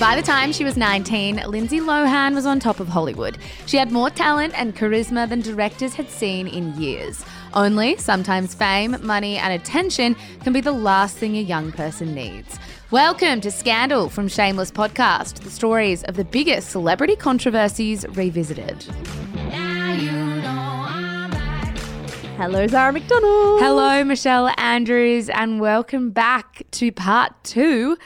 By the time she was 19, Lindsay Lohan was on top of Hollywood. She had more talent and charisma than directors had seen in years. Only sometimes fame, money and attention can be the last thing a young person needs. Welcome to Scandal from Shameless Podcast, the stories of the biggest celebrity controversies revisited. Hello, Zara McDonald. Hello, Michelle Andrews, and welcome back to part two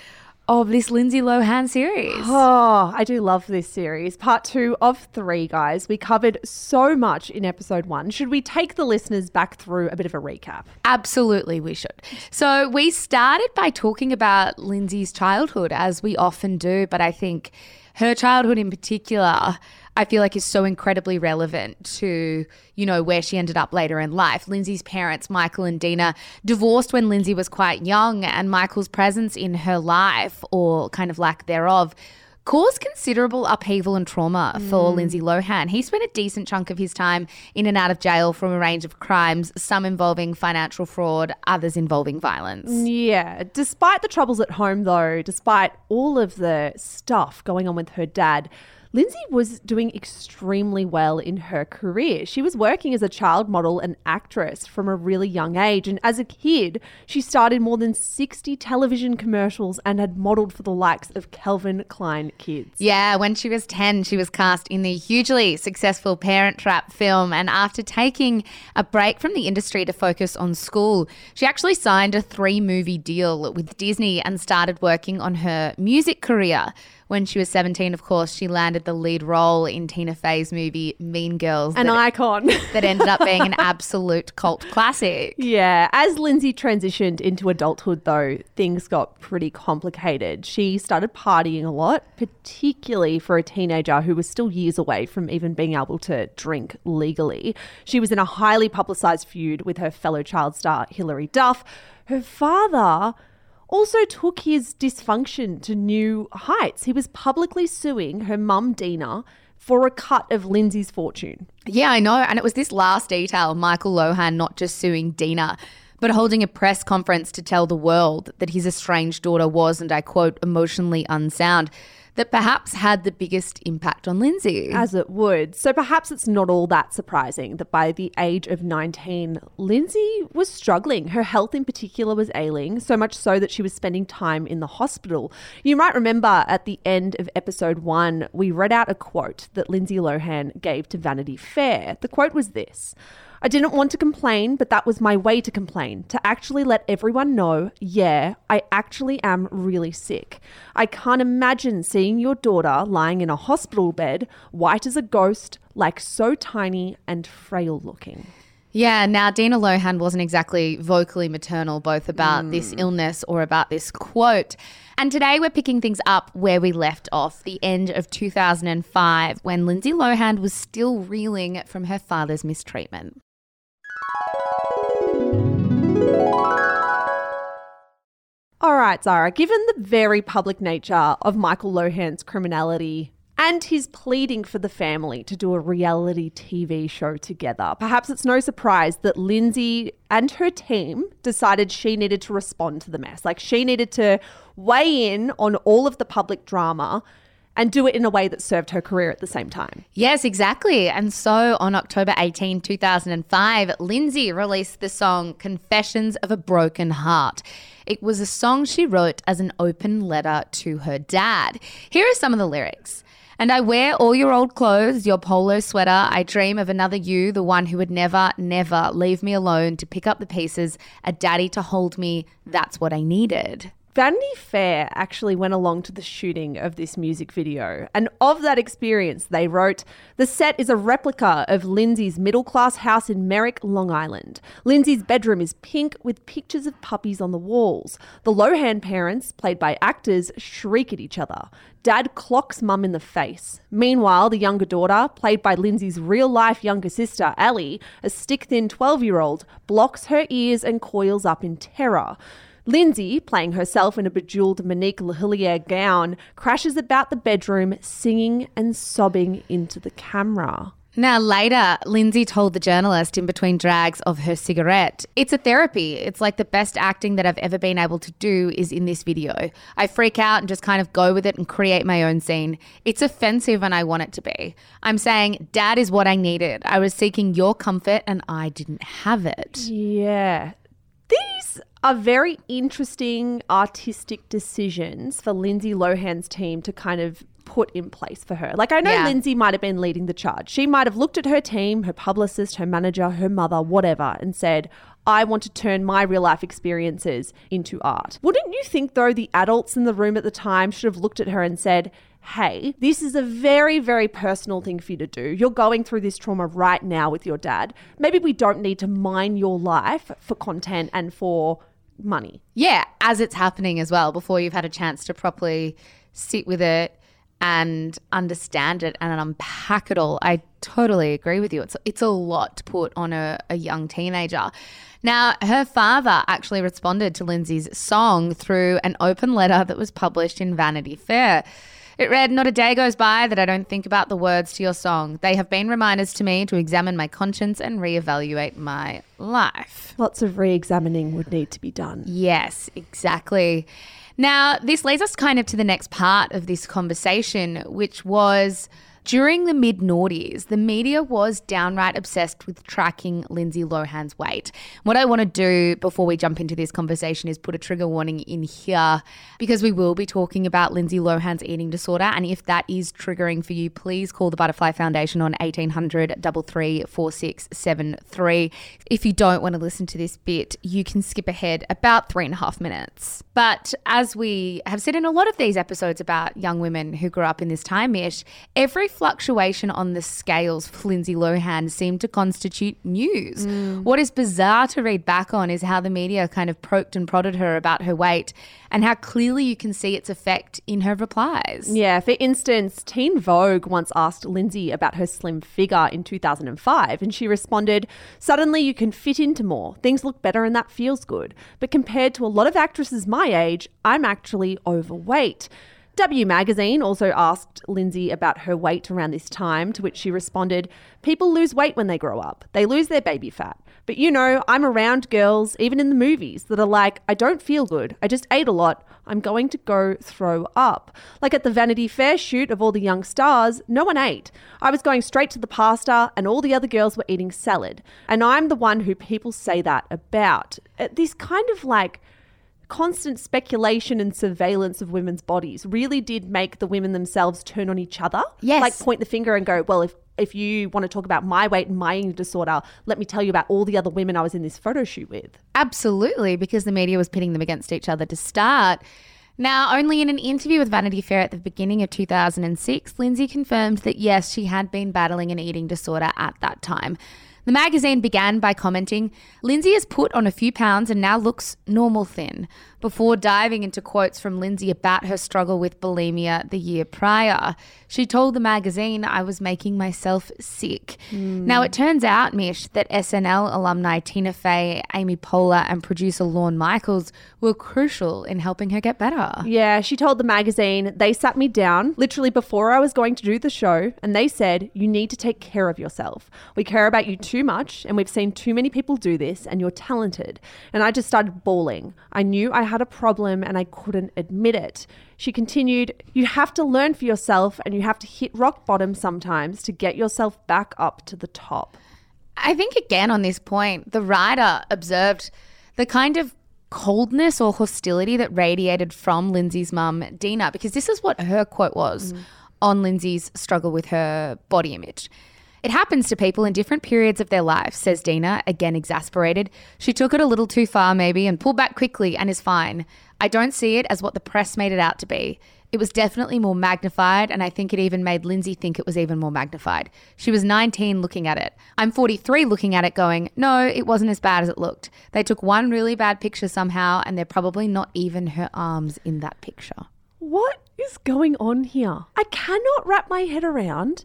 of this Lindsay Lohan series. Oh, I do love this series. Part two of three, guys. We covered so much in episode one. Should we take the listeners back through a bit of a recap? Absolutely, we should. So we started by talking about Lindsay's childhood, as we often do, but I think her childhood in particular, I feel like, is so incredibly relevant to, you know, where she ended up later in life. Lindsay's parents, Michael and Dina, divorced when Lindsay was quite young, and Michael's presence in her life, or kind of lack thereof, caused considerable upheaval and trauma for Lindsay Lohan. He spent a decent chunk of his time in and out of jail from a range of crimes, some involving financial fraud, others involving violence. Yeah. Despite the troubles at home, though, despite all of the stuff going on with her dad, Lindsay was doing extremely well in her career. She was working as a child model and actress from a really young age. And as a kid, she started more than 60 television commercials and had modeled for the likes of Calvin Klein Kids. Yeah, when she was 10, she was cast in the hugely successful Parent Trap film. And after taking a break from the industry to focus on school, she actually signed a 3-movie deal with Disney and started working on her music career. When she was 17, of course, she landed the lead role in Tina Fey's movie Mean Girls. An icon. That ended up being an absolute cult classic. Yeah. As Lindsay transitioned into adulthood, though, things got pretty complicated. She started partying a lot, particularly for a teenager who was still years away from even being able to drink legally. She was in a highly publicised feud with her fellow child star Hilary Duff. Her father also took his dysfunction to new heights. He was publicly suing her mum, Dina, for a cut of Lindsay's fortune. Yeah, I know. And it was this last detail, Michael Lohan not just suing Dina, but holding a press conference to tell the world that his estranged daughter was, and I quote, emotionally unsound, that perhaps had the biggest impact on Lindsay. As it would. So perhaps it's not all that surprising that by the age of 19, Lindsay was struggling. Her health in particular was ailing, so much so that she was spending time in the hospital. You might remember at the end of episode one, we read out a quote that Lindsay Lohan gave to Vanity Fair. The quote was this: "I didn't want to complain, but that was my way to complain, to actually let everyone know, yeah, I actually am really sick. I can't imagine seeing your daughter lying in a hospital bed, white as a ghost, like so tiny and frail looking." Yeah, now Dina Lohan wasn't exactly vocally maternal, both about this illness or about this quote. And today we're picking things up where we left off, the end of 2005, when Lindsay Lohan was still reeling from her father's mistreatment. right, Zara, given the very public nature of Michael Lohan's criminality and his pleading for the family to do a reality TV show together, perhaps it's no surprise that Lindsay and her team decided she needed to respond to the mess. Like, she needed to weigh in on all of the public drama and do it in a way that served her career at the same time. Yes, exactly. And so on October 18, 2005, Lindsay released the song Confessions of a Broken Heart. It was a song she wrote as an open letter to her dad. Here are some of the lyrics. And I wear all your old clothes, your polo sweater. I dream of another you, the one who would never, never leave me alone, to pick up the pieces, a daddy to hold me. That's what I needed. Vanity Fair actually went along to the shooting of this music video. And of that experience, they wrote, the set is a replica of Lindsay's middle-class house in Merrick, Long Island. Lindsay's bedroom is pink with pictures of puppies on the walls. The Lohan parents, played by actors, shriek at each other. Dad clocks mum in the face. Meanwhile, the younger daughter, played by Lindsay's real-life younger sister, Allie, a stick-thin 12-year-old, blocks her ears and coils up in terror. Lindsay, playing herself in a bejeweled Monique Lehillier gown, crashes about the bedroom, singing and sobbing into the camera. Now, later, Lindsay told the journalist in between drags of her cigarette, it's a therapy. It's like the best acting that I've ever been able to do is in this video. I freak out and just kind of go with it and create my own scene. It's offensive and I want it to be. I'm saying, Dad is what I needed. I was seeking your comfort and I didn't have it. Yeah. These are very interesting artistic decisions for Lindsay Lohan's team to kind of put in place for her. Like, I know Lindsay might have been leading the charge. She might have looked at her team, her publicist, her manager, her mother, whatever, and said, I want to turn my real life experiences into art. Wouldn't you think, though, the adults in the room at the time should have looked at her and said, hey, this is a very, very personal thing for you to do. You're going through this trauma right now with your dad. Maybe we don't need to mine your life for content and for money. Yeah, as it's happening as well, before you've had a chance to properly sit with it and understand it and unpack it all. I totally agree with you. It's a lot to put on a young teenager. Now, her father actually responded to Lindsay's song through an open letter that was published in Vanity Fair. It read, not a day goes by that I don't think about the words to your song. They have been reminders to me to examine my conscience and reevaluate my life. Lots of re-examining would need to be done. Yes, exactly. Now, this leads us kind of to the next part of this conversation, which was during the mid-noughties, the media was downright obsessed with tracking Lindsay Lohan's weight. What I want to do before we jump into this conversation is put a trigger warning in here because we will be talking about Lindsay Lohan's eating disorder. And if that is triggering for you, please call the Butterfly Foundation on 1800 33 4673. If you don't want to listen to this bit, you can skip ahead about 3.5 minutes. But as we have said in a lot of these episodes about young women who grew up in this time-ish, every fluctuation on the scales for Lindsay Lohan seemed to constitute news. What is bizarre to read back on is how the media kind of poked and prodded her about her weight and how clearly you can see its effect in her replies. Yeah, for instance, Teen Vogue once asked Lindsay about her slim figure in 2005 and she responded, suddenly you can fit into more. Things look better and that feels good. But compared to a lot of actresses my age, I'm actually overweight. W Magazine also asked Lindsay about her weight around this time, to which she responded, people lose weight when they grow up. They lose their baby fat. But, you know, I'm around girls, even in the movies, that are like, I don't feel good. I just ate a lot. I'm going to go throw up. Like at the Vanity Fair shoot of all the young stars, no one ate. I was going straight to the pasta and all the other girls were eating salad. And I'm the one who people say that about. This kind of like constant speculation and surveillance of women's bodies really did make the women themselves turn on each other. Yes. Like point the finger and go, well, if you want to talk about my weight and my eating disorder, let me tell you about all the other women I was in this photo shoot with. Absolutely, because the media was pitting them against each other to start. Now, only in an interview with Vanity Fair at the beginning of 2006, Lindsay confirmed that, yes, she had been battling an eating disorder at that time. The magazine began by commenting, "Lindsay has put on a few pounds and now looks normal thin," before diving into quotes from Lindsay about her struggle with bulimia the year prior. She told the magazine, "I was making myself sick." Now, it turns out, Mish, that SNL alumni Tina Fey, Amy Poehler and producer Lorne Michaels were crucial in helping her get better. Yeah, she told the magazine, "They sat me down literally before I was going to do the show and they said, you need to take care of yourself. We care about you too much and we've seen too many people do this and you're talented." And I just started bawling. I knew I had a problem and I couldn't admit it. She continued, "You have to learn for yourself and you have to hit rock bottom sometimes to get yourself back up to the top." I think again on this point, the writer observed the kind of coldness or hostility that radiated from Lindsay's mum, Dina, because this is what her quote was on Lindsay's struggle with her body image. "It happens to people in different periods of their life," says Dina, again exasperated. "She took it a little too far maybe and pulled back quickly and is fine. I don't see it as what the press made it out to be. It was definitely more magnified and I think it even made Lindsay think it was even more magnified. She was 19 looking at it. I'm 43 looking at it going, no, it wasn't as bad as it looked. They took one really bad picture somehow and they're probably not even her arms in that picture." What is going on here? I cannot wrap my head around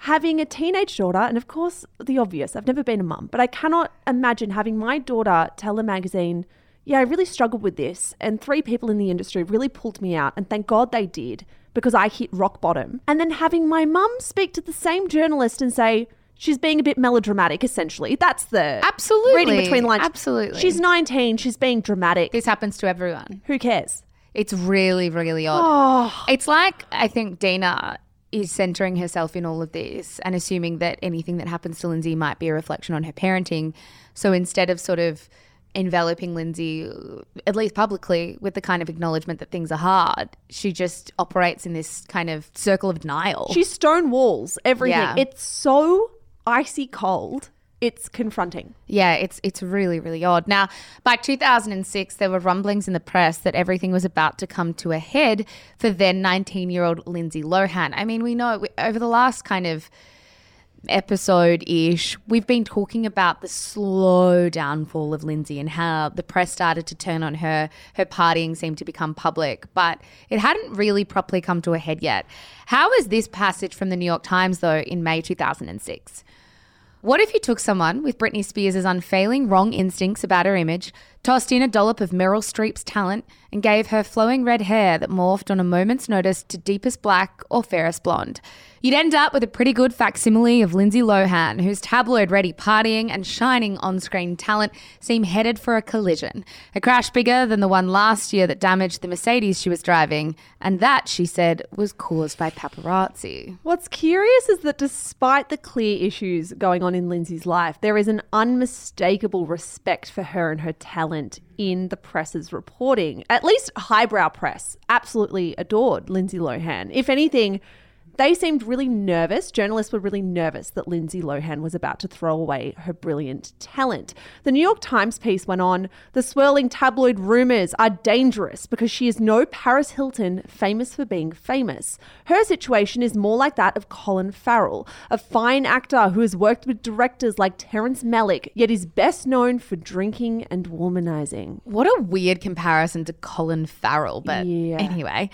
having a teenage daughter, and of course the obvious, I've never been a mum, but I cannot imagine having my daughter tell a magazine, "Yeah, I really struggled with this and three people in the industry really pulled me out and thank God they did because I hit rock bottom." And then having my mum speak to the same journalist and say she's being a bit melodramatic essentially. That's the absolutely reading between lines. Absolutely. She's 19, she's being dramatic. This happens to everyone. Who cares? It's really, really odd. Oh. It's like I think Dina is centering herself in all of this and assuming that anything that happens to Lindsay might be a reflection on her parenting. So instead of sort of enveloping Lindsay, at least publicly, with the kind of acknowledgement that things are hard, she just operates in this kind of circle of denial. She stonewalls everything. Yeah. It's so icy cold. It's confronting. Yeah, it's really, really odd. Now, by 2006, there were rumblings in the press that everything was about to come to a head for then 19-year-old Lindsay Lohan. I mean, we know over the last kind of episode-ish, we've been talking about the slow downfall of Lindsay and how the press started to turn on her. Her partying seemed to become public, but it hadn't really properly come to a head yet. How is this passage from the New York Times, though, in May 2006? "What if you took someone with Britney Spears' unfailing wrong instincts about her image, tossed in a dollop of Meryl Streep's talent and gave her flowing red hair that morphed on a moment's notice to deepest black or fairest blonde? You'd end up with a pretty good facsimile of Lindsay Lohan, whose tabloid-ready partying and shining on-screen talent seem headed for a collision, a crash bigger than the one last year that damaged the Mercedes she was driving, and that, she said, was caused by paparazzi." What's curious is that despite the clear issues going on in Lindsay's life, there is an unmistakable respect for her and her talent in the press's reporting. At least highbrow press absolutely adored Lindsay Lohan. If anything, they seemed really nervous. Journalists were really nervous that Lindsay Lohan was about to throw away her brilliant talent. The New York Times piece went on, "The swirling tabloid rumors are dangerous because she is no Paris Hilton, famous for being famous. Her situation is more like that of Colin Farrell, a fine actor who has worked with directors like Terrence Malick, yet is best known for drinking and womanizing." What a weird comparison to Colin Farrell, but yeah. Anyway.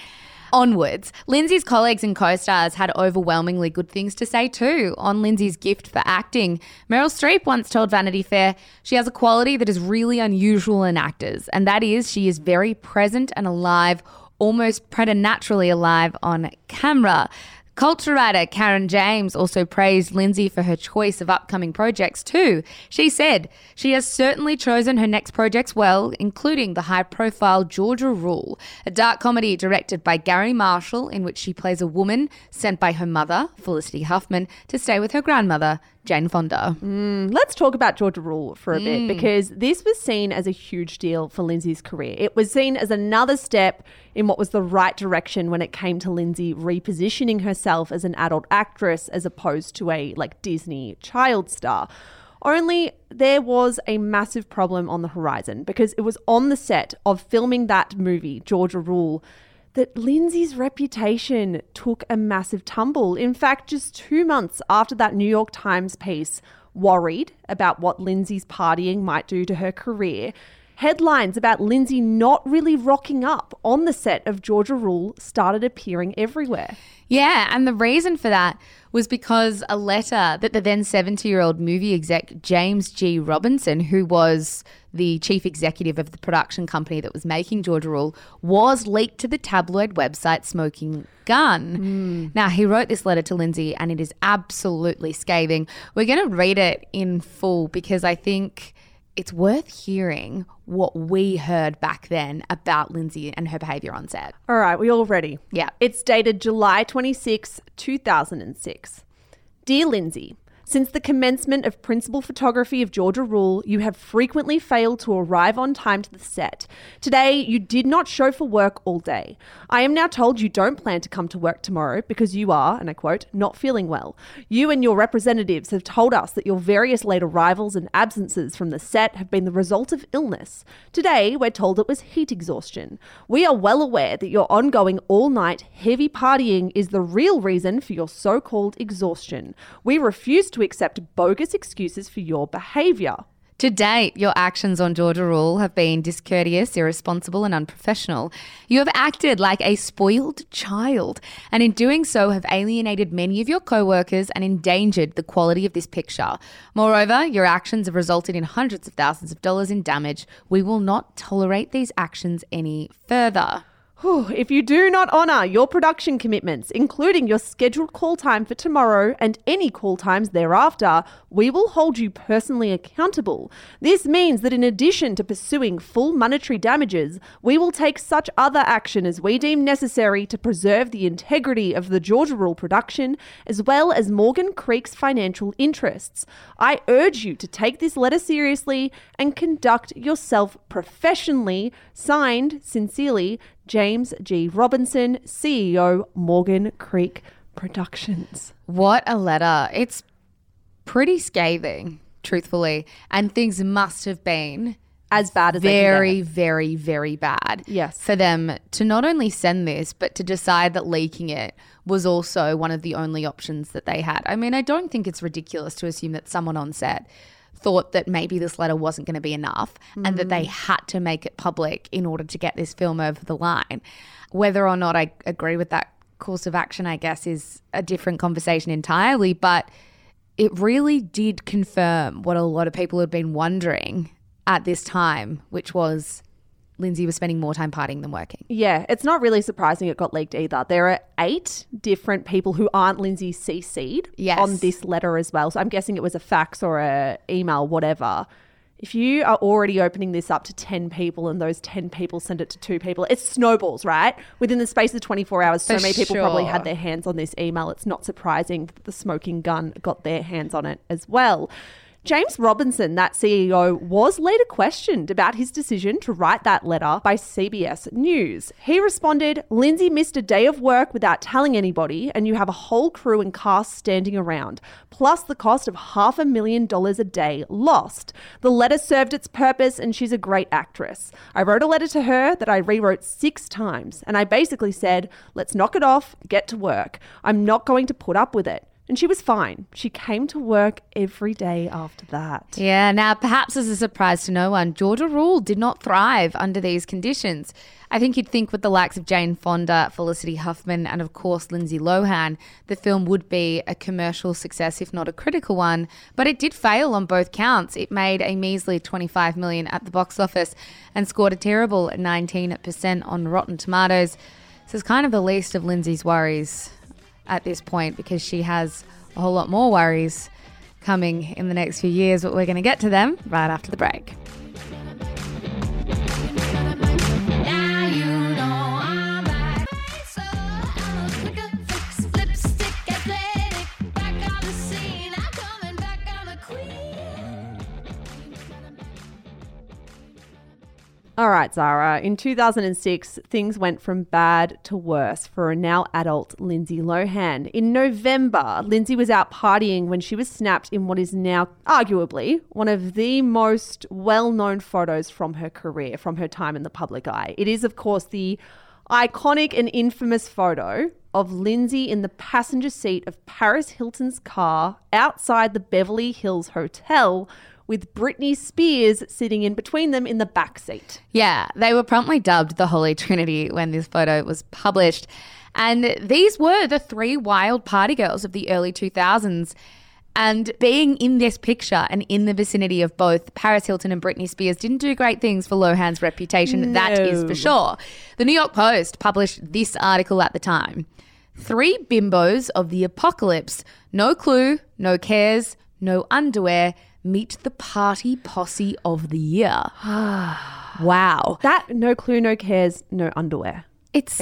Onwards, Lindsay's colleagues and co-stars had overwhelmingly good things to say too on Lindsay's gift for acting. Meryl Streep once told Vanity Fair, "She has a quality that is really unusual in actors, and that is she is very present and alive, almost preternaturally alive on camera." Culture writer Karen James also praised Lindsay for her choice of upcoming projects too. She said, "She has certainly chosen her next projects well, including the high-profile Georgia Rule, a dark comedy directed by Gary Marshall in which she plays a woman sent by her mother, Felicity Huffman, to stay with her grandmother, Jane Fonda." Let's talk about Georgia Rule for a bit, because this was seen as a huge deal for Lindsay's career. It was seen as another step in what was the right direction when it came to Lindsay repositioning herself as an adult actress as opposed to a Disney child star. Only there was a massive problem on the horizon, because it was on the set of filming that movie, Georgia Rule, that Lindsay's reputation took a massive tumble. In fact, just 2 months after that New York Times piece worried about what Lindsay's partying might do to her career. Headlines about Lindsay not really rocking up on the set of Georgia Rule started appearing everywhere. Yeah, and the reason for that was because a letter that the then 70-year-old movie exec James G. Robinson, who was the chief executive of the production company that was making Georgia Rule, was leaked to the tabloid website Smoking Gun. Now, he wrote this letter to Lindsay and it is absolutely scathing. We're going to read it in full because I think it's worth hearing what we heard back then about Lindsay and her behaviour on set. All right, we all ready? Yeah. It's dated July 26, 2006. Dear Lindsay, since the commencement of principal photography of Georgia Rule, you have frequently failed to arrive on time to the set. Today, you did not show for work all day. I am now told you don't plan to come to work tomorrow because you are, and I quote, not feeling well. You and your representatives have told us that your various late arrivals and absences from the set have been the result of illness. Today, we're told it was heat exhaustion. We are well aware that your ongoing all-night heavy partying is the real reason for your so-called exhaustion. We refuse to accept bogus excuses for your behaviour. To date, your actions on Georgia Rule have been discourteous, irresponsible and unprofessional. You have acted like a spoiled child and in doing so have alienated many of your co-workers and endangered the quality of this picture. Moreover, your actions have resulted in hundreds of thousands of dollars in damage. We will not tolerate these actions any further. If you do not honour your production commitments, including your scheduled call time for tomorrow and any call times thereafter, we will hold you personally accountable. This means that in addition to pursuing full monetary damages, we will take such other action as we deem necessary to preserve the integrity of the Georgia Rule production, as well as Morgan Creek's financial interests. I urge you to take this letter seriously and conduct yourself professionally. Signed, sincerely, James G. Robinson, CEO, Morgan Creek Productions. What a letter. It's pretty scathing, truthfully. And things must have been as bad as very, very, very bad. Yes. For them to not only send this, but to decide that leaking it was also one of the only options that they had. I mean, I don't think it's ridiculous to assume that someone on set thought that maybe this letter wasn't going to be enough and that they had to make it public in order to get this film over the line. Whether or not I agree with that course of action, I guess, is a different conversation entirely, but it really did confirm what a lot of people had been wondering at this time, which was Lindsay was spending more time partying than working. Yeah, it's not really surprising it got leaked either. There are 8 different people who aren't Lindsay CC'd on this letter as well. So I'm guessing it was a fax or an email, whatever. If you are already opening this up to 10 people and those 10 people send it to 2 people, it snowballs, right? Within the space of 24 hours, so many people probably had their hands on this email. It's not surprising that the Smoking Gun got their hands on it as well. James Robinson, that CEO, was later questioned about his decision to write that letter by CBS News. He responded, Lindsay missed a day of work without telling anybody, and you have a whole crew and cast standing around, plus the cost of $500,000 a day lost. The letter served its purpose, and she's a great actress. I wrote a letter to her that I rewrote 6 times, and I basically said, let's knock it off, get to work. I'm not going to put up with it. And she was fine. She came to work every day after that. Yeah, now perhaps as a surprise to no one, Georgia Rule did not thrive under these conditions. I think you'd think with the likes of Jane Fonda, Felicity Huffman and of course Lindsay Lohan, the film would be a commercial success if not a critical one, but it did fail on both counts. It made a measly $25 million at the box office and scored a terrible 19% on Rotten Tomatoes. So it's kind of the least of Lindsay's worries at this point because she has a whole lot more worries coming in the next few years, but we're going to get to them right after the break. All right, Zara, in 2006, things went from bad to worse for a now adult Lindsay Lohan. In November, Lindsay was out partying when she was snapped in what is now arguably one of the most well-known photos from her career, from her time in the public eye. It is, of course, the iconic and infamous photo of Lindsay in the passenger seat of Paris Hilton's car outside the Beverly Hills Hotel, with Britney Spears sitting in between them in the back seat. Yeah, they were promptly dubbed the Holy Trinity when this photo was published. And these were the three wild party girls of the early 2000s. And being in this picture and in the vicinity of both Paris Hilton and Britney Spears didn't do great things for Lohan's reputation. No. That is for sure. The New York Post published this article at the time. Three bimbos of the apocalypse. No clue, no cares, no underwear. Meet the party posse of the year. Wow. That no clue, no cares, no underwear. It's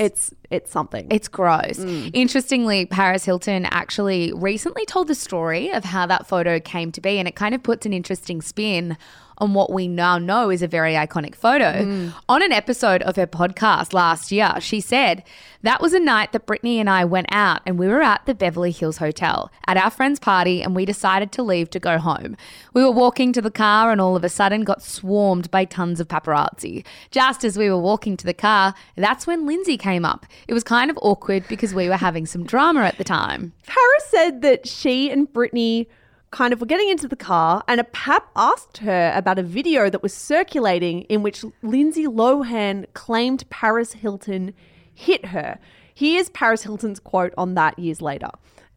something. It's gross. Mm. Interestingly, Paris Hilton actually recently told the story of how that photo came to be, and it kind of puts an interesting spin on what we now know is a very iconic photo. Mm. On an episode of her podcast last year, she said, "That was a night that Britney and I went out, and we were at the Beverly Hills Hotel at our friend's party, and we decided to leave to go home. We were walking to the car and all of a sudden got swarmed by tons of paparazzi. Just as we were walking to the car, that's when Lindsay came up. It was kind of awkward because we were having some drama at the time." Paris said that she and Britney kind of were getting into the car and a pap asked her about a video that was circulating in which Lindsay Lohan claimed Paris Hilton hit her. Here's Paris Hilton's quote on that years later.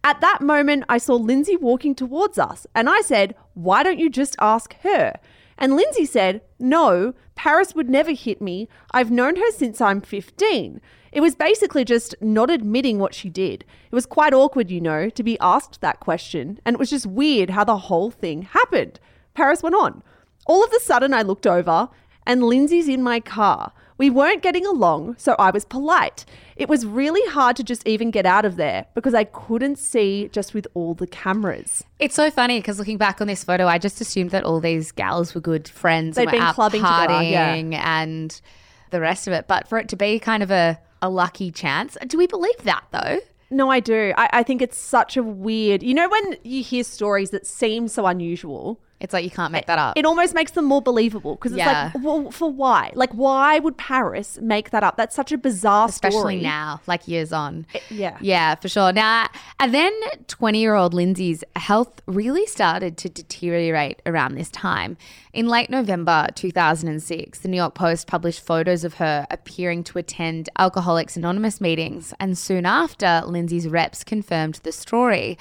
"At that moment, I saw Lindsay walking towards us and I said, 'Why don't you just ask her?' And Lindsay said, 'No, Paris would never hit me. I've known her since I'm 15. It was basically just not admitting what she did. It was quite awkward, you know, to be asked that question. And it was just weird how the whole thing happened." Paris went on, "All of a sudden I looked over and Lindsay's in my car. We weren't getting along, so I was polite. It was really hard to just even get out of there because I couldn't see just with all the cameras." It's so funny because looking back on this photo, I just assumed that all these gals were good friends. They'd been out clubbing together, yeah, and the rest of it. But for it to be kind of a lucky chance, do we believe that though? No, I do. I think it's such a weird, you know, when you hear stories that seem so unusual, it's like you can't make that up. It almost makes them more believable because it's like, well, for why? Like, why would Paris make that up? That's such a bizarre story. Especially now, like years on. Yeah, for sure. Now, and then 20-year-old Lindsay's health really started to deteriorate around this time. In late November 2006, the New York Post published photos of her appearing to attend Alcoholics Anonymous meetings, and soon after, Lindsay's reps confirmed the story.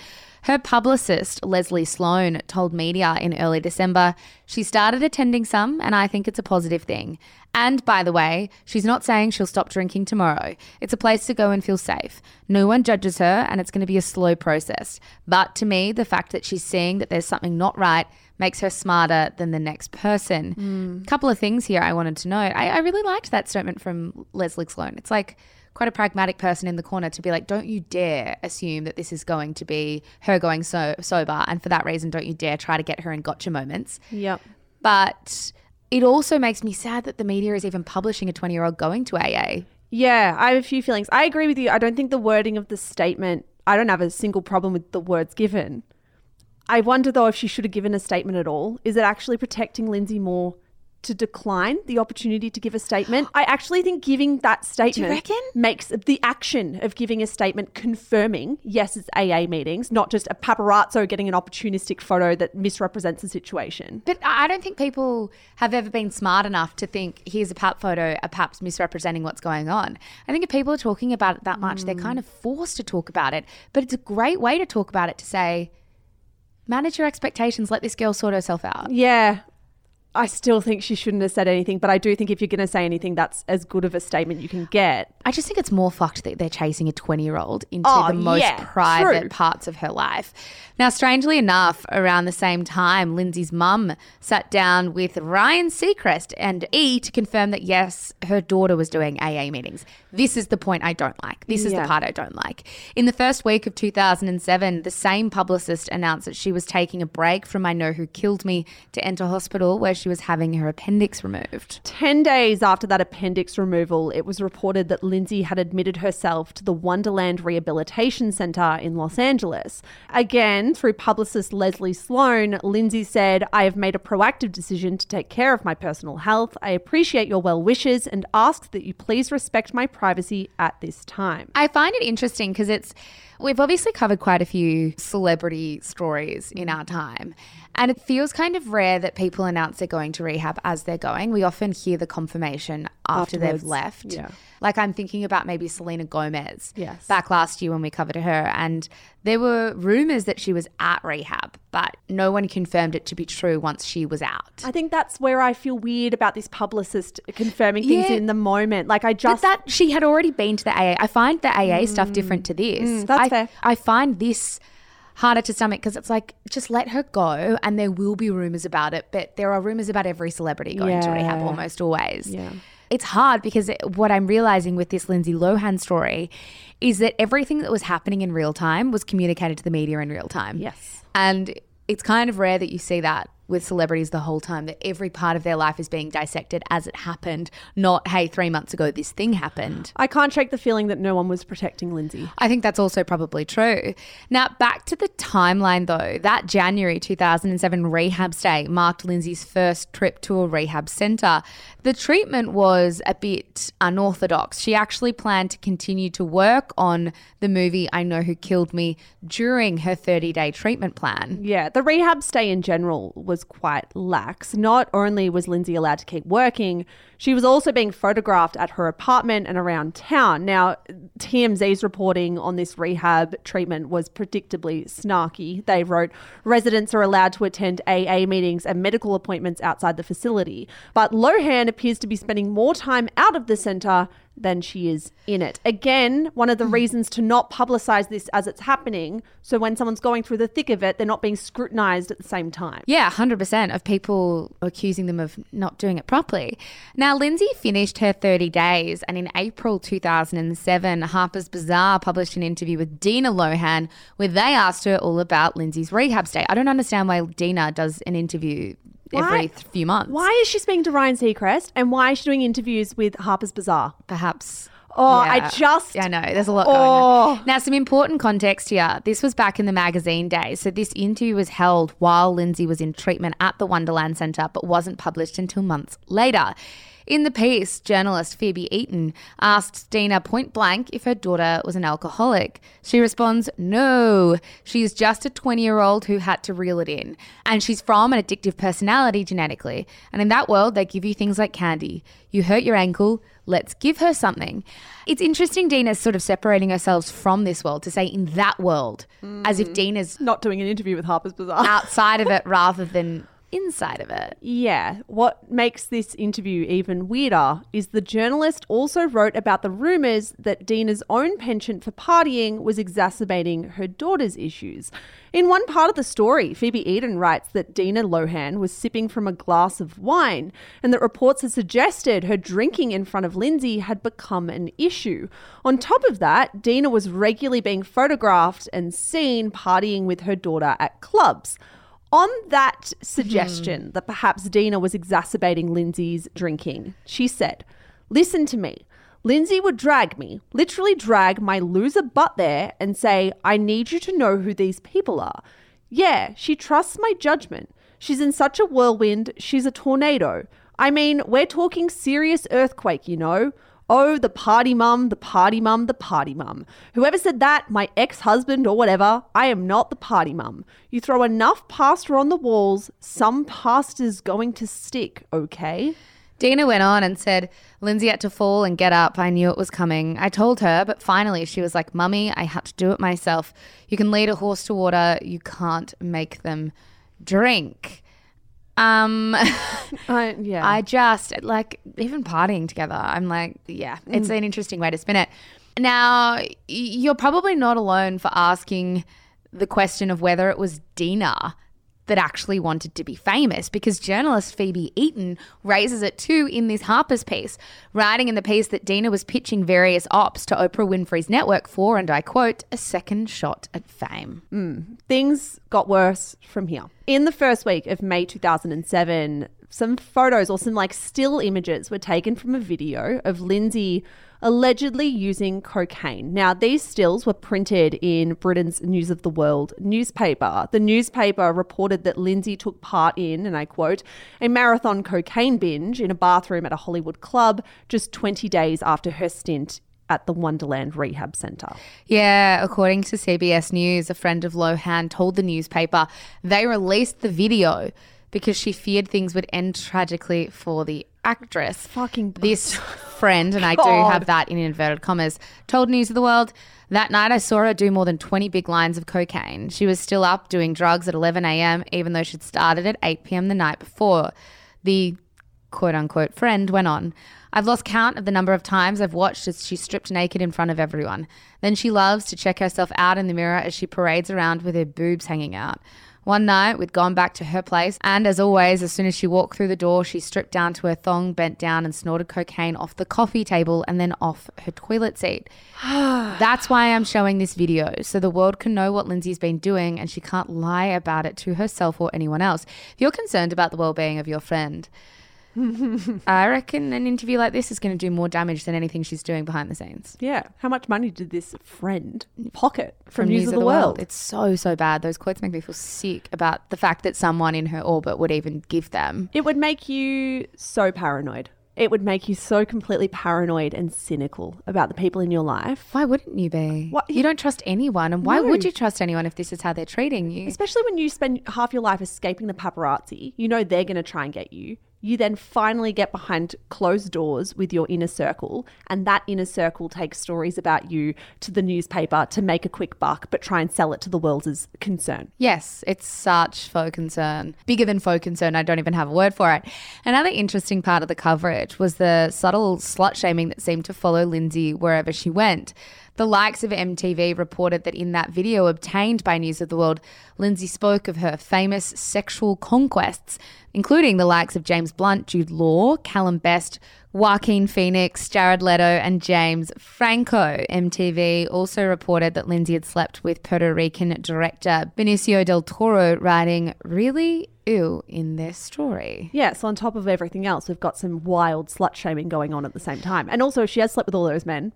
Her publicist, Leslie Sloan, told media in early December, "She started attending some and I think it's a positive thing. And by the way, she's not saying she'll stop drinking tomorrow. It's a place to go and feel safe. No one judges her and it's going to be a slow process. But to me, the fact that she's seeing that there's something not right makes her smarter than the next person." Couple of things here I wanted to note. I really liked that statement from Leslie Sloan. It's like, quite a pragmatic person in the corner to be like, don't you dare assume that this is going to be her going sober, and for that reason don't you dare try to get her in gotcha moments. Yep. But it also makes me sad that the media is even publishing a 20-year-old going to AA. Yeah, I have a few feelings. I agree with you. I don't think the wording of the statement, I don't have a single problem with the words given. I wonder though if she should have given a statement at all. Is it actually protecting Lindsay more to decline the opportunity to give a statement? I actually think giving that statement makes the action of giving a statement confirming, yes, it's AA meetings, not just a paparazzo getting an opportunistic photo that misrepresents the situation. But I don't think people have ever been smart enough to think, here's a pap photo, a pap's misrepresenting what's going on. I think if people are talking about it that much, they're kind of forced to talk about it. But it's a great way to talk about it, to say, manage your expectations, let this girl sort herself out. Yeah. I still think she shouldn't have said anything, but I do think if you're going to say anything, that's as good of a statement you can get. I just think it's more fucked that they're chasing a 20-year-old into the most private parts of her life. Now, strangely enough, around the same time, Lindsay's mum sat down with Ryan Seacrest and E! To confirm that, yes, her daughter was doing AA meetings. This is the point I don't like. This is the part I don't like. In the first week of 2007, the same publicist announced that she was taking a break from I Know Who Killed Me to enter hospital, where she was having her appendix removed. 10 days after that appendix removal, it was reported that Lindsay had admitted herself to the Wonderland Rehabilitation Center in Los Angeles. Again, through publicist Leslie Sloan, Lindsay said, "I have made a proactive decision to take care of my personal health. I appreciate your well wishes and ask that you please respect my privacy at this time." I find it interesting because we've obviously covered quite a few celebrity stories in our time, and it feels kind of rare that people announce they're going to rehab as they're going. We often hear the confirmation afterwards. They've left. Yeah. Like, I'm thinking about maybe Selena Gomez back last year when we covered her, and there were rumors that she was at rehab, but no one confirmed it to be true once she was out. I think that's where I feel weird about this publicist confirming things in the moment. Like, I just... But that she had already been to the AA. I find the AA stuff different to this. That's fair. I find this harder to stomach because it's like, just let her go and there will be rumors about it, but there are rumors about every celebrity going to rehab almost always. Yeah. It's hard because what I'm realizing with this Lindsay Lohan story is that everything that was happening in real time was communicated to the media in real time. Yes. And it's kind of rare that you see that with celebrities the whole time, that every part of their life is being dissected as it happened, not, hey, 3 months ago this thing happened. I can't shake the feeling that no one was protecting Lindsay. I think that's also probably true. Now, back to the timeline though, that January 2007 rehab stay marked Lindsay's first trip to a rehab centre. The treatment was a bit unorthodox. She actually planned to continue to work on the movie I Know Who Killed Me during her 30-day treatment plan. Yeah, the rehab stay in general was quite lax. Not only was Lindsay allowed to keep working, she was also being photographed at her apartment and around town. Now, TMZ's reporting on this rehab treatment was predictably snarky. They wrote, residents are allowed to attend AA meetings and medical appointments outside the facility, but Lohan appears to be spending more time out of the centre than she is in it. Again, one of the reasons to not publicise this as it's happening, so when someone's going through the thick of it, they're not being scrutinised at the same time. Yeah, 100% of people accusing them of not doing it properly. Now, Lindsay finished her 30 days, and in April 2007, Harper's Bazaar published an interview with Dina Lohan where they asked her all about Lindsay's rehab stay. I don't understand why Dina does an interview every few months. Why is she speaking to Ryan Seacrest and why is she doing interviews with Harper's Bazaar? Perhaps. Oh, yeah. I know. There's a lot going on. Now, some important context here. This was back in the magazine days. So this interview was held while Lindsay was in treatment at the Wonderland Centre but wasn't published until months later. In the piece, journalist Phoebe Eaton asked Dina point blank if her daughter was an alcoholic. She responds, no, she's just a 20-year-old who had to reel it in. And she's from an addictive personality genetically. And in that world, they give you things like candy. You hurt your ankle, let's give her something. It's interesting Dina's sort of separating herself from this world to say in that world, as if Dina's not doing an interview with Harper's Bazaar. Outside of it rather than inside of it. Yeah. What makes this interview even weirder is the journalist also wrote about the rumours that Dina's own penchant for partying was exacerbating her daughter's issues. In one part of the story, Phoebe Eaton writes that Dina Lohan was sipping from a glass of wine and that reports had suggested her drinking in front of Lindsay had become an issue. On top of that, Dina was regularly being photographed and seen partying with her daughter at clubs. On that suggestion that perhaps Dina was exacerbating Lindsay's drinking, she said, listen to me. Lindsay would drag me, literally drag my loser butt there and say, I need you to know who these people are. Yeah, she trusts my judgment. She's in such a whirlwind. She's a tornado. I mean, we're talking serious earthquake, you know. Oh, the party mum, the party mum, the party mum. Whoever said that, my ex-husband or whatever, I am not the party mum. You throw enough pasta on the walls, some pasta's going to stick, okay? Dina went on and said, Lindsay had to fall and get up. I knew it was coming. I told her, but finally she was like, Mummy, I had to do it myself. You can lead a horse to water. You can't make them drink. I just, like, even partying together, I'm like, it's an interesting way to spin it. Now, you're probably not alone for asking the question of whether it was Dina that actually wanted to be famous, because journalist Phoebe Eaton raises it too in this Harper's piece, writing in the piece that Dina was pitching various ops to Oprah Winfrey's network for, and I quote, a second shot at fame. Things got worse from here. In the first week of May 2007, some photos or some like still images were taken from a video of Lindsay allegedly using cocaine. Now, these stills were printed in Britain's News of the World newspaper. The newspaper reported that Lindsay took part in, and I quote, a marathon cocaine binge in a bathroom at a Hollywood club just 20 days after her stint at the Wonderland Rehab Centre. Yeah, according to CBS News, a friend of Lohan told the newspaper they released the video because she feared things would end tragically for the actress. Fucking this friend, and I do have that in inverted commas, told News of the World, that night I saw her do more than 20 big lines of cocaine. She was still up doing drugs at 11 a.m, even though she'd started at 8 p.m. the night before. The quote-unquote friend went on, I've lost count of the number of times I've watched as she stripped naked in front of everyone. Then she loves to check herself out in the mirror as she parades around with her boobs hanging out. One night, we'd gone back to her place, and as always, as soon as she walked through the door, she stripped down to her thong, bent down and snorted cocaine off the coffee table and then off her toilet seat. That's why I'm showing this video, so the world can know what Lindsay's been doing and she can't lie about it to herself or anyone else. If you're concerned about the well-being of your friend, I reckon an interview like this is going to do more damage than anything she's doing behind the scenes. Yeah. How much money did this friend pocket from News of the World? It's so bad. Those quotes make me feel sick about the fact that someone in her orbit would even give them. It would make you so paranoid. It would make you so completely paranoid and cynical about the people in your life. Why wouldn't you be? What? You don't trust anyone. And why would you trust anyone if this is how they're treating you? Especially when you spend half your life escaping the paparazzi. You know they're going to try and get you. You then finally get behind closed doors with your inner circle, and that inner circle takes stories about you to the newspaper to make a quick buck but try and sell it to the world as concern. Yes, it's such faux concern. Bigger than faux concern, I don't even have a word for it. Another interesting part of the coverage was the subtle slut-shaming that seemed to follow Lindsay wherever she went. The likes of MTV reported that in that video obtained by News of the World, Lindsay spoke of her famous sexual conquests, including the likes of James Blunt, Jude Law, Callum Best, Joaquin Phoenix, Jared Leto and James Franco. MTV also reported that Lindsay had slept with Puerto Rican director Benicio del Toro, writing really ill in their story. Yeah, so on top of everything else, we've got some wild slut-shaming going on at the same time. And also, she has slept with all those men.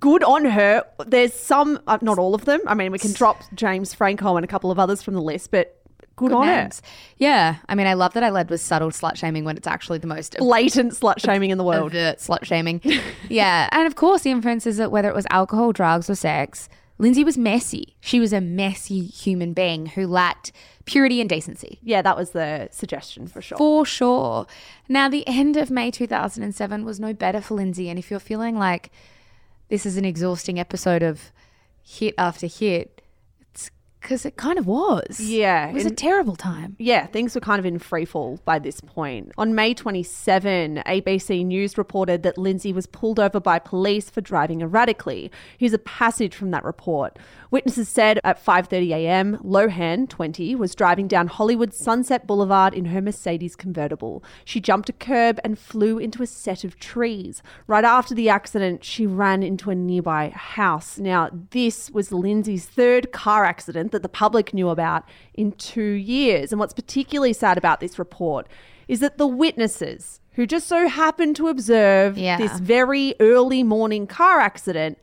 Good on her. There's some, not all of them. I mean, we can drop James Franco and a couple of others from the list, but good on her. Yeah. I mean, I love that I led with subtle slut-shaming when it's actually the most blatant slut-shaming in the world. Slut-shaming. Yeah. And of course, the inference is that whether it was alcohol, drugs or sex, Lindsay was messy. She was a messy human being who lacked purity and decency. Yeah, that was the suggestion for sure. For sure. Now, the end of May 2007 was no better for Lindsay. And if you're feeling like this is an exhausting episode of hit after hit, it's because it kind of was. Yeah. It was a terrible time. Yeah, things were kind of in freefall by this point. On May 27, ABC News reported that Lindsay was pulled over by police for driving erratically. Here's a passage from that report. Witnesses said at 5:30 a.m, Lohan, 20, was driving down Hollywood's Sunset Boulevard in her Mercedes convertible. She jumped a curb and flew into a set of trees. Right after the accident, she ran into a nearby house. Now, this was Lindsay's third car accident that the public knew about in 2 years. And what's particularly sad about this report is that the witnesses who just so happened to observe this very early morning car accident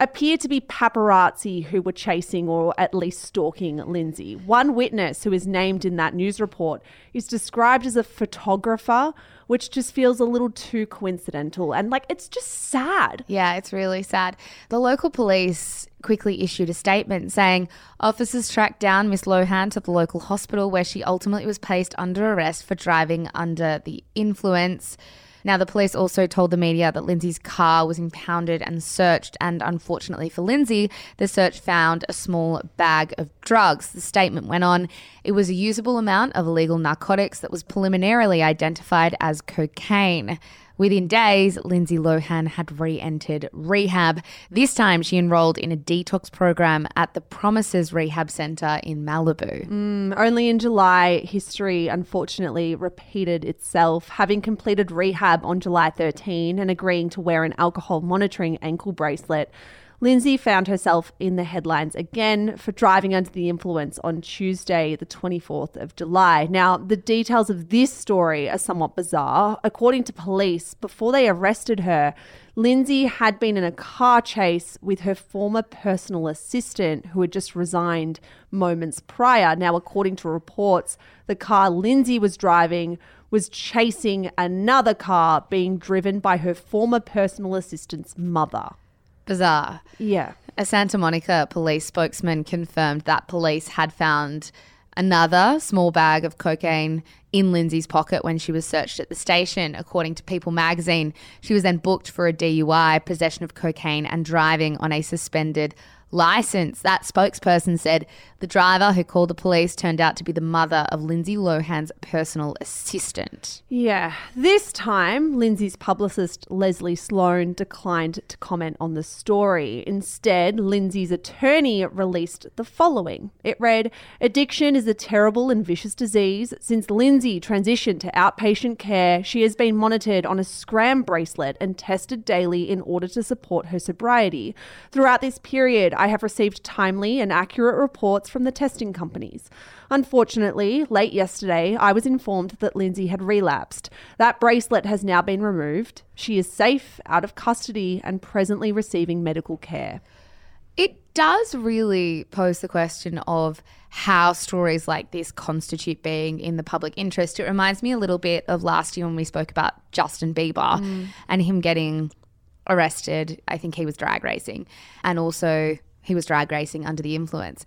appear to be paparazzi who were chasing or at least stalking Lindsay. One witness who is named in that news report is described as a photographer, which just feels a little too coincidental. And like, it's just sad. Yeah, it's really sad. The local police quickly issued a statement saying officers tracked down Miss Lohan to the local hospital where she ultimately was placed under arrest for driving under the influence. Now, the police also told the media that Lindsay's car was impounded and searched, and unfortunately for Lindsay, the search found a small bag of drugs. The statement went on, it was a usable amount of illegal narcotics that was preliminarily identified as cocaine. Within days, Lindsay Lohan had re-entered rehab. This time she enrolled in a detox program at the Promises Rehab Centre in Malibu. Only in July, history unfortunately repeated itself. Having completed rehab on July 13 and agreeing to wear an alcohol monitoring ankle bracelet, Lindsay found herself in the headlines again for driving under the influence on Tuesday, the 24th of July. Now, the details of this story are somewhat bizarre. According to police, before they arrested her, Lindsay had been in a car chase with her former personal assistant who had just resigned moments prior. Now, according to reports, the car Lindsay was driving was chasing another car being driven by her former personal assistant's mother. Bizarre. Yeah. A Santa Monica police spokesman confirmed that police had found another small bag of cocaine in Lindsay's pocket when she was searched at the station. According to People magazine, she was then booked for a DUI, possession of cocaine and driving on a suspended license. That spokesperson said the driver who called the police turned out to be the mother of Lindsay Lohan's personal assistant. Yeah. This time, Lindsay's publicist, Leslie Sloan, declined to comment on the story. Instead, Lindsay's attorney released the following. It read, "Addiction is a terrible and vicious disease. Since Lindsay transitioned to outpatient care, she has been monitored on a scram bracelet and tested daily in order to support her sobriety. Throughout this period, I have received timely and accurate reports from the testing companies. Unfortunately, late yesterday, I was informed that Lindsay had relapsed. That bracelet has now been removed. She is safe, out of custody, and presently receiving medical care." It does really pose the question of how stories like this constitute being in the public interest. It reminds me a little bit of last year when we spoke about Justin Bieber and him getting arrested. I think he was drag racing, and also he was drag racing under the influence.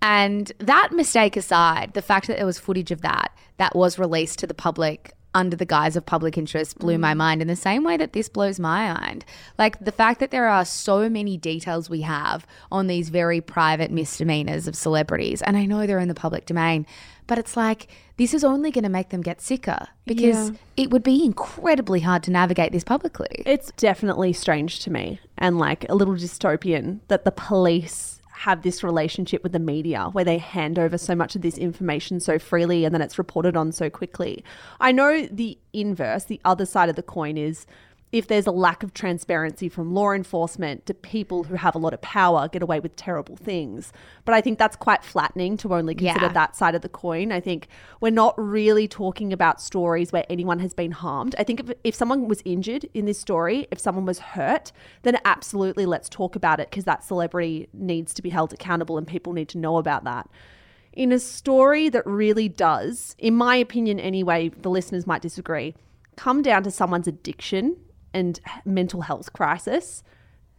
And that mistake aside, the fact that there was footage of that was released to the public under the guise of public interest blew my mind, in the same way that this blows my mind. Like, the fact that there are so many details we have on these very private misdemeanors of celebrities, and I know they're in the public domain, but it's like, this is only going to make them get sicker, because it would be incredibly hard to navigate this publicly. It's definitely strange to me, and like a little dystopian, that the police have this relationship with the media where they hand over so much of this information so freely and then it's reported on so quickly. I know the inverse, the other side of the coin is, if there's a lack of transparency from law enforcement, do people who have a lot of power get away with terrible things? But I think that's quite flattening to only consider that side of the coin. I think we're not really talking about stories where anyone has been harmed. I think if someone was injured in this story, if someone was hurt, then absolutely let's talk about it, because that celebrity needs to be held accountable and people need to know about that. In a story that really does, in my opinion anyway, the listeners might disagree, come down to someone's addiction and mental health crisis,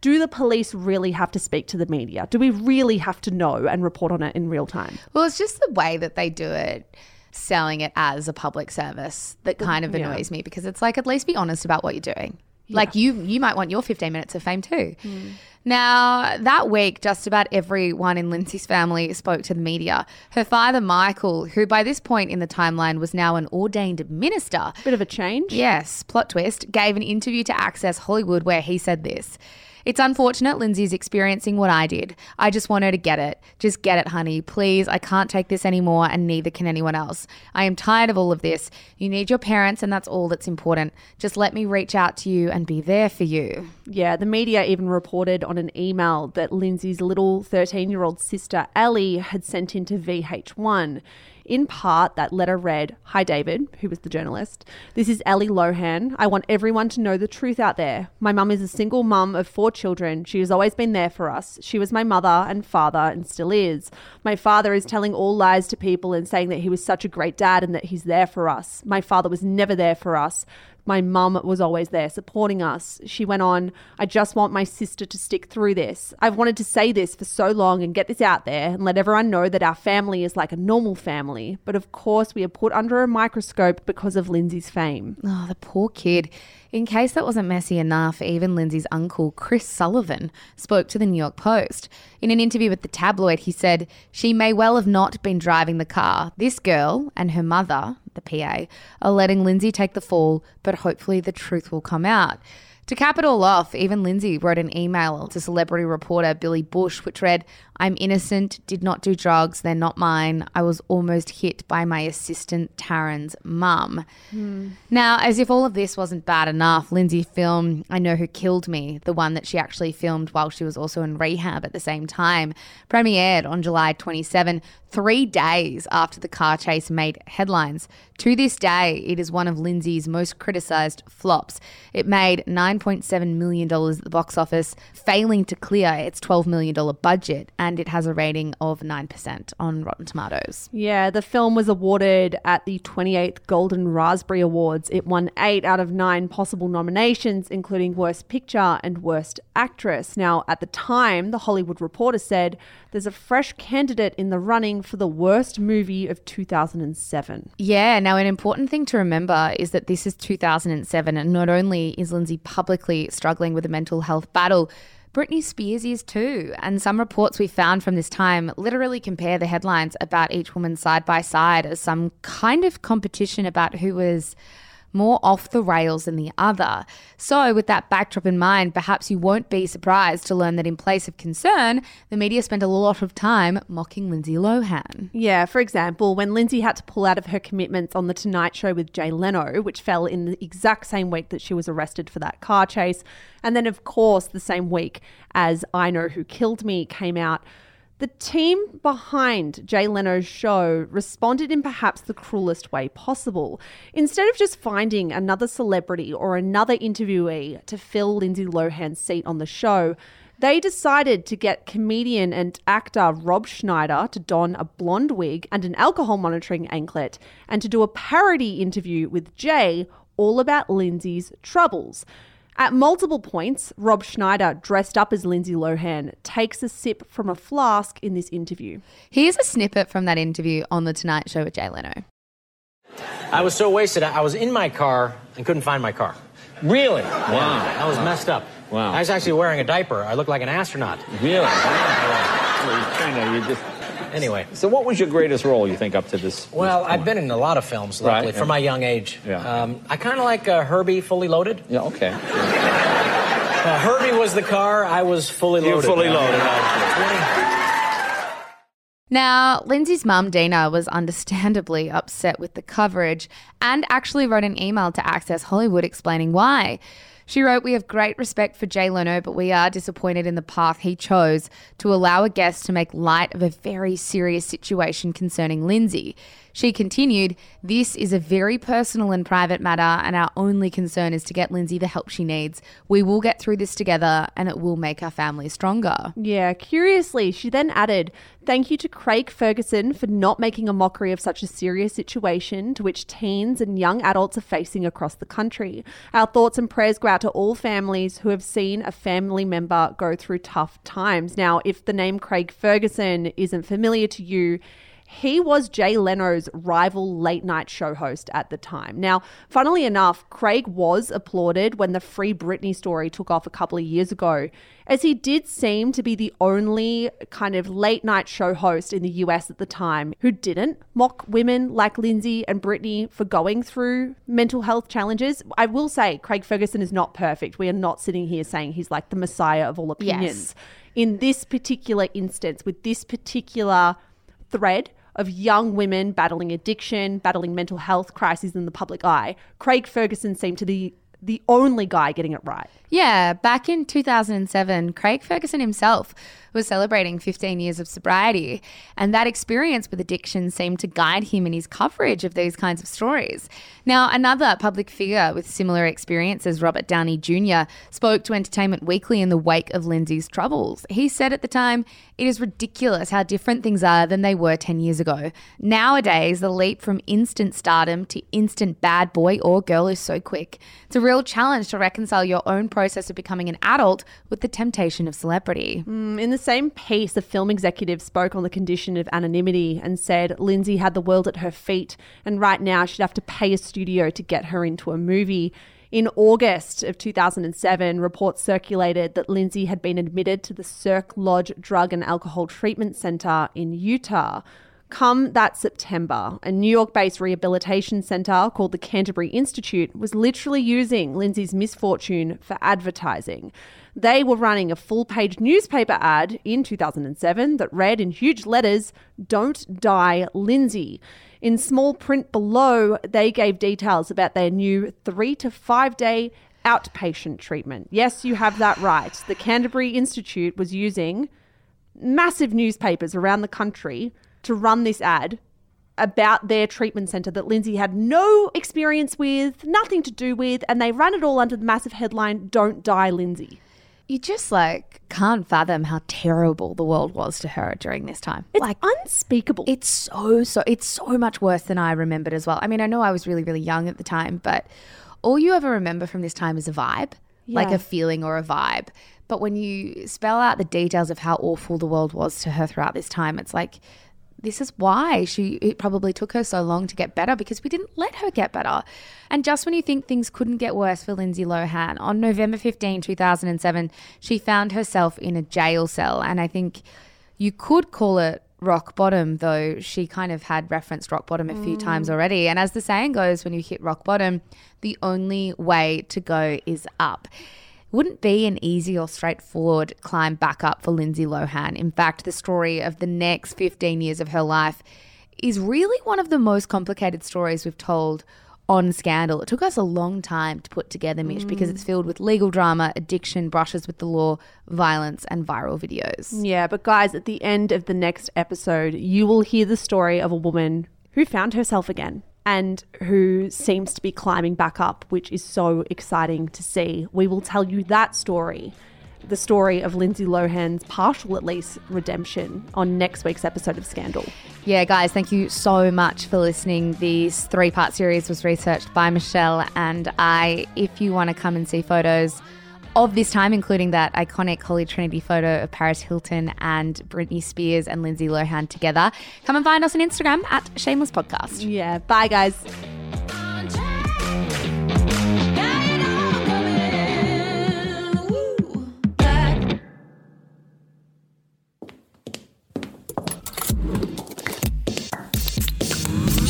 do the police really have to speak to the media? Do we really have to know and report on it in real time? Well, it's just the way that they do it, selling it as a public service, that kind of annoys me, because it's like, at least be honest about what you're doing. Yeah. Like, you might want your 15 minutes of fame too. Now, that week, just about everyone in Lindsay's family spoke to the media. Her father, Michael, who by this point in the timeline was now an ordained minister. Bit of a change. Yes, plot twist. Gave an interview to Access Hollywood where he said this. "It's unfortunate Lindsay's experiencing what I did. I just want her to get it. Just get it, honey. Please, I can't take this anymore, and neither can anyone else. I am tired of all of this. You need your parents, and that's all that's important. Just let me reach out to you and be there for you." Yeah, the media even reported on an email that Lindsay's little 13-year-old sister, Ellie, had sent into VH1. In part, that letter read, "Hi David," who was the journalist, "This is Ellie Lohan. I want everyone to know the truth out there. My mum is a single mum of 4 children. She has always been there for us. She was my mother and father and still is. My father is telling all lies to people and saying that he was such a great dad and that he's there for us. My father was never there for us. My mum was always there supporting us." She went on, "I just want my sister to stick through this. I've wanted to say this for so long and get this out there and let everyone know that our family is like a normal family. But of course, we are put under a microscope because of Lindsay's fame." Oh, the poor kid. In case that wasn't messy enough, even Lindsay's uncle, Chris Sullivan, spoke to the New York Post. In an interview with the tabloid, he said, "She may well have not been driving the car. This girl and her mother, the PA, are letting Lindsay take the fall, but hopefully the truth will come out." To cap it all off, even Lindsay wrote an email to celebrity reporter Billy Bush, which read, "I'm innocent, did not do drugs, they're not mine. I was almost hit by my assistant Taryn's mum." Now, as if all of this wasn't bad enough, Lindsay filmed I Know Who Killed Me, the one that she actually filmed while she was also in rehab at the same time, premiered on July 27, 3 days after the car chase made headlines. To this day, it is one of Lindsay's most criticised flops. It made $9.7 million at the box office, failing to clear its $12 million budget, and it has a rating of 9% on Rotten Tomatoes. Yeah, the film was awarded at the 28th Golden Raspberry Awards. It won 8 out of 9 possible nominations, including Worst Picture and Worst Actress. Now, at the time, The Hollywood Reporter said there's a fresh candidate in the running for the worst movie of 2007. Yeah, now an important thing to remember is that this is 2007, and not only is Lindsay publicly struggling with a mental health battle, Britney Spears is too. And some reports we found from this time literally compare the headlines about each woman side by side as some kind of competition about who was more off the rails than the other. So with that backdrop in mind, perhaps you won't be surprised to learn that in place of concern, the media spent a lot of time mocking Lindsay Lohan. Yeah, for example, when Lindsay had to pull out of her commitments on The Tonight Show with Jay Leno, which fell in the exact same week that she was arrested for that car chase, and then of course the same week as I Know Who Killed Me came out, the team behind Jay Leno's show responded in perhaps the cruelest way possible. Instead of just finding another celebrity or another interviewee to fill Lindsay Lohan's seat on the show, they decided to get comedian and actor Rob Schneider to don a blonde wig and an alcohol monitoring anklet and to do a parody interview with Jay all about Lindsay's troubles. At multiple points, Rob Schneider, dressed up as Lindsay Lohan, takes a sip from a flask in this interview. Here's a snippet from that interview on The Tonight Show with Jay Leno. "I was so wasted, I was in my car and couldn't find my car." "Really?" "Wow. I was messed up." "Wow. I was actually wearing a diaper. I looked like an astronaut." "Really?" Anyway. So what was your greatest role, you think, up to this point? Well, I've been in a lot of films, luckily, from my young age. Yeah. I kind of like Herbie Fully Loaded. Yeah, okay. Herbie was the car, I was fully loaded. You were fully loaded. Now, Lindsay's mum, Dina, was understandably upset with the coverage and actually wrote an email to Access Hollywood explaining why. She wrote, "We have great respect for Jay Leno, but we are disappointed in the path he chose to allow a guest to make light of a very serious situation concerning Lindsay." She continued, "This is a very personal and private matter, and our only concern is to get Lindsay the help she needs. We will get through this together, and it will make our family stronger." Yeah, curiously, she then added, "Thank you to Craig Ferguson for not making a mockery of such a serious situation to which teens and young adults are facing across the country. Our thoughts and prayers go out to all families who have seen a family member go through tough times." Now, if the name Craig Ferguson isn't familiar to you, he was Jay Leno's rival late-night show host at the time. Now, funnily enough, Craig was applauded when the Free Britney story took off a couple of years ago, as he did seem to be the only kind of late-night show host in the US at the time who didn't mock women like Lindsay and Britney for going through mental health challenges. I will say Craig Ferguson is not perfect. We are not sitting here saying he's like the messiah of all opinions. Yes. In this particular instance, with this particular thread of young women battling addiction, battling mental health crises in the public eye, Craig Ferguson seemed to be the only guy getting it right. Yeah, back in 2007, Craig Ferguson himself was celebrating 15 years of sobriety, and that experience with addiction seemed to guide him in his coverage of these kinds of stories. Now, another public figure with similar experiences, Robert Downey Jr., spoke to Entertainment Weekly in the wake of Lindsay's troubles. He said at the time, "It is ridiculous how different things are than they were 10 years ago. Nowadays, the leap from instant stardom to instant bad boy or girl is so quick. It's a real challenge to reconcile your own process of becoming an adult with the temptation of celebrity." In the same piece, the film executive spoke on the condition of anonymity and said Lindsay had the world at her feet, and right now she'd have to pay a studio to get her into a movie. In August of 2007, reports circulated that Lindsay had been admitted to the Cirque Lodge Drug and Alcohol Treatment Center in Utah. Come that September, a New York-based rehabilitation centre called the Canterbury Institute was literally using Lindsay's misfortune for advertising. They were running a full-page newspaper ad in 2007 that read in huge letters, "Don't die, Lindsay." In small print below, they gave details about their new 3 to 5 day outpatient treatment. Yes, you have that right. The Canterbury Institute was using massive newspapers around the country to run this ad about their treatment centre that Lindsay had no experience with, nothing to do with, and they ran it all under the massive headline, "Don't Die, Lindsay." You just can't fathom how terrible the world was to her during this time. It's unspeakable. It's so much worse than I remembered as well. I mean, I know I was really, really young at the time, but all you ever remember from this time is a vibe, like a feeling or a vibe. But when you spell out the details of how awful the world was to her throughout this time, it's like, this is why it probably took her so long to get better, because we didn't let her get better. And just when you think things couldn't get worse for Lindsay Lohan, on November 15, 2007, she found herself in a jail cell. And I think you could call it rock bottom, though she kind of had referenced rock bottom a few times already. And as the saying goes, when you hit rock bottom, the only way to go is up. Wouldn't be an easy or straightforward climb back up for Lindsay Lohan. In fact, the story of the next 15 years of her life is really one of the most complicated stories we've told on Scandal. It took us a long time to put together, Mish, because it's filled with legal drama, addiction, brushes with the law, violence, and viral videos. Yeah, but guys, at the end of the next episode, you will hear the story of a woman who found herself again and who seems to be climbing back up, which is so exciting to see. We will tell you that story, the story of Lindsay Lohan's partial, at least, redemption on next week's episode of Scandal. Yeah, guys, thank you so much for listening. This 3-part series was researched by Michelle and I. If you want to come and see photos of this time, including that iconic Holy Trinity photo of Paris Hilton and Britney Spears and Lindsay Lohan together, come and find us on Instagram at Shameless Podcast. Yeah, bye guys.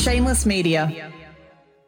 Shameless Media.